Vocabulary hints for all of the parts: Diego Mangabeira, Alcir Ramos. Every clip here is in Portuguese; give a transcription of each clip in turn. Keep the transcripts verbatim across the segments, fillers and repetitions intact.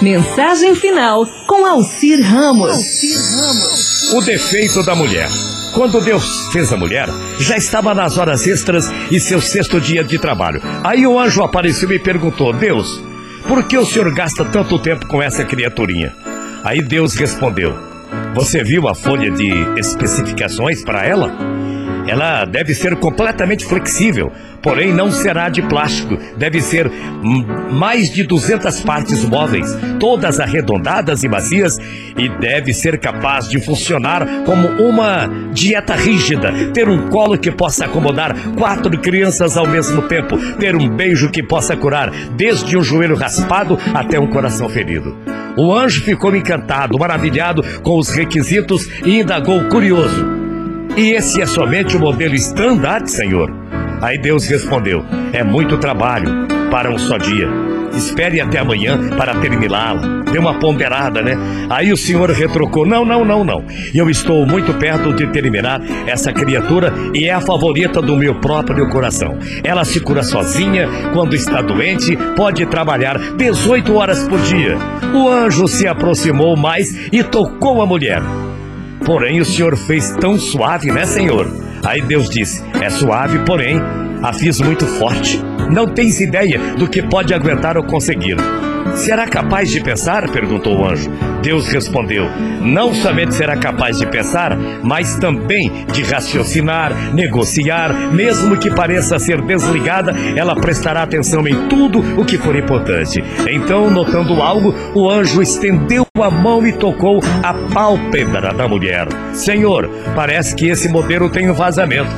Mensagem final com Alcir Ramos. Alcir Ramos. O defeito da mulher. Quando Deus fez a mulher, já estava nas horas extras e seu sexto dia de trabalho. Aí o anjo apareceu e perguntou: Deus, por que o senhor gasta tanto tempo com essa criaturinha? Aí Deus respondeu: você viu a folha de especificações para ela? Ela deve ser completamente flexível, porém não será de plástico. Deve ser mais de duzentas partes móveis, todas arredondadas e macias, e deve ser capaz de funcionar como uma dieta rígida, ter um colo que possa acomodar quatro crianças ao mesmo tempo, ter um beijo que possa curar desde um joelho raspado até um coração ferido. O anjo ficou encantado, maravilhado com os requisitos e indagou curioso: e esse é somente o modelo standard, senhor? Aí Deus respondeu: é muito trabalho para um só dia. Espere até amanhã para terminá-la. Deu uma ponderada, né? Aí o senhor retrucou: não, não, não, não. Eu estou muito perto de terminar essa criatura e é a favorita do meu próprio coração. Ela se cura sozinha, quando está doente, pode trabalhar dezoito horas por dia. O anjo se aproximou mais e tocou a mulher. Porém, o senhor fez tão suave, né, senhor? Aí Deus disse: é suave, porém, a fiz muito forte. Não tens ideia do que pode aguentar ou conseguir. Será capaz de pensar? Perguntou o anjo. Deus respondeu: não somente será capaz de pensar, mas também de raciocinar, negociar. Mesmo que pareça ser desligada, ela prestará atenção em tudo o que for importante. Então, notando algo, o anjo estendeu a mão e tocou a pálpebra da mulher. Senhor, parece que esse modelo tem um vazamento.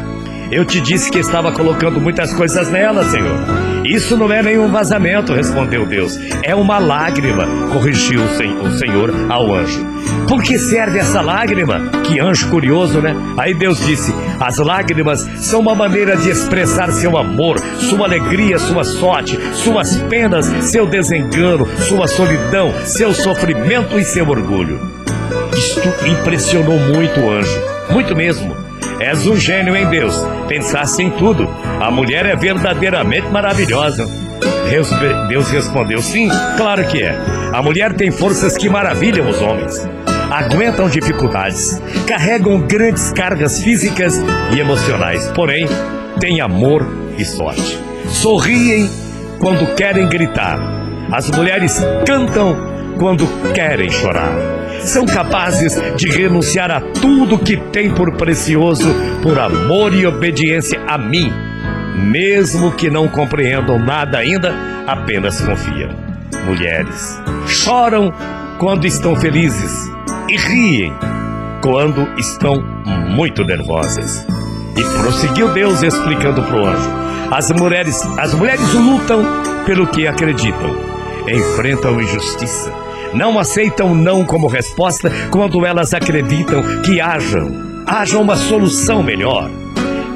Eu te disse que estava colocando muitas coisas nela, senhor. Isso não é nenhum vazamento, respondeu Deus. É uma lágrima, corrigiu o senhor ao anjo. Por que serve essa lágrima? Que anjo curioso, né? Aí Deus disse: as lágrimas são uma maneira de expressar seu amor, sua alegria, sua sorte, suas penas, seu desengano, sua solidão, seu sofrimento e seu orgulho. Isto impressionou muito o anjo, muito mesmo. És um gênio em Deus, pensaste em tudo. A mulher é verdadeiramente maravilhosa. Deus respondeu: sim, claro que é. A mulher tem forças que maravilham os homens. Aguentam dificuldades, carregam grandes cargas físicas e emocionais. Porém, têm amor e sorte. Sorriem quando querem gritar. As mulheres cantam quando querem chorar. São capazes de renunciar a tudo que tem por precioso, por amor e obediência a mim. Mesmo que não compreendam nada ainda, apenas confiam. Mulheres choram quando estão felizes e riem quando estão muito nervosas. E prosseguiu Deus explicando para o anjo: As mulheres, as mulheres lutam pelo que acreditam, enfrentam injustiça. Não aceitam não como resposta quando elas acreditam que hajam, haja uma solução melhor.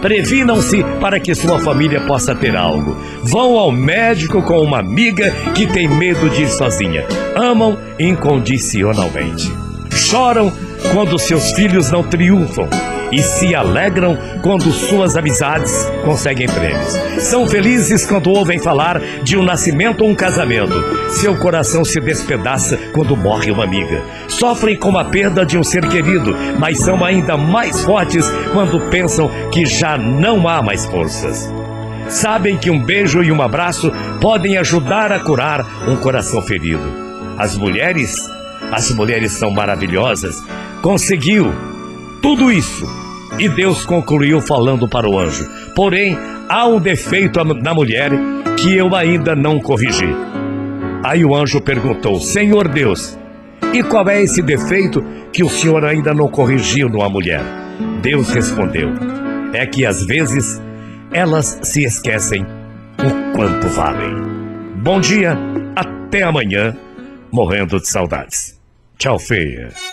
Previnam-se para que sua família possa ter algo. Vão ao médico com uma amiga que tem medo de ir sozinha. Amam incondicionalmente. Choram quando seus filhos não triunfam e se alegram quando suas amizades conseguem prêmios. São felizes quando ouvem falar de um nascimento ou um casamento. Seu coração se despedaça quando morre uma amiga. Sofrem com a perda de um ser querido, mas são ainda mais fortes quando pensam que já não há mais forças. Sabem que um beijo e um abraço podem ajudar a curar um coração ferido. As mulheres, as mulheres são maravilhosas. Conseguiu tudo isso. E Deus concluiu falando para o anjo: porém, há um defeito na mulher que eu ainda não corrigi. Aí o anjo perguntou: Senhor Deus, e qual é esse defeito que o Senhor ainda não corrigiu numa mulher? Deus respondeu: é que às vezes elas se esquecem o quanto valem. Bom dia, até amanhã, morrendo de saudades. Tchau, feia.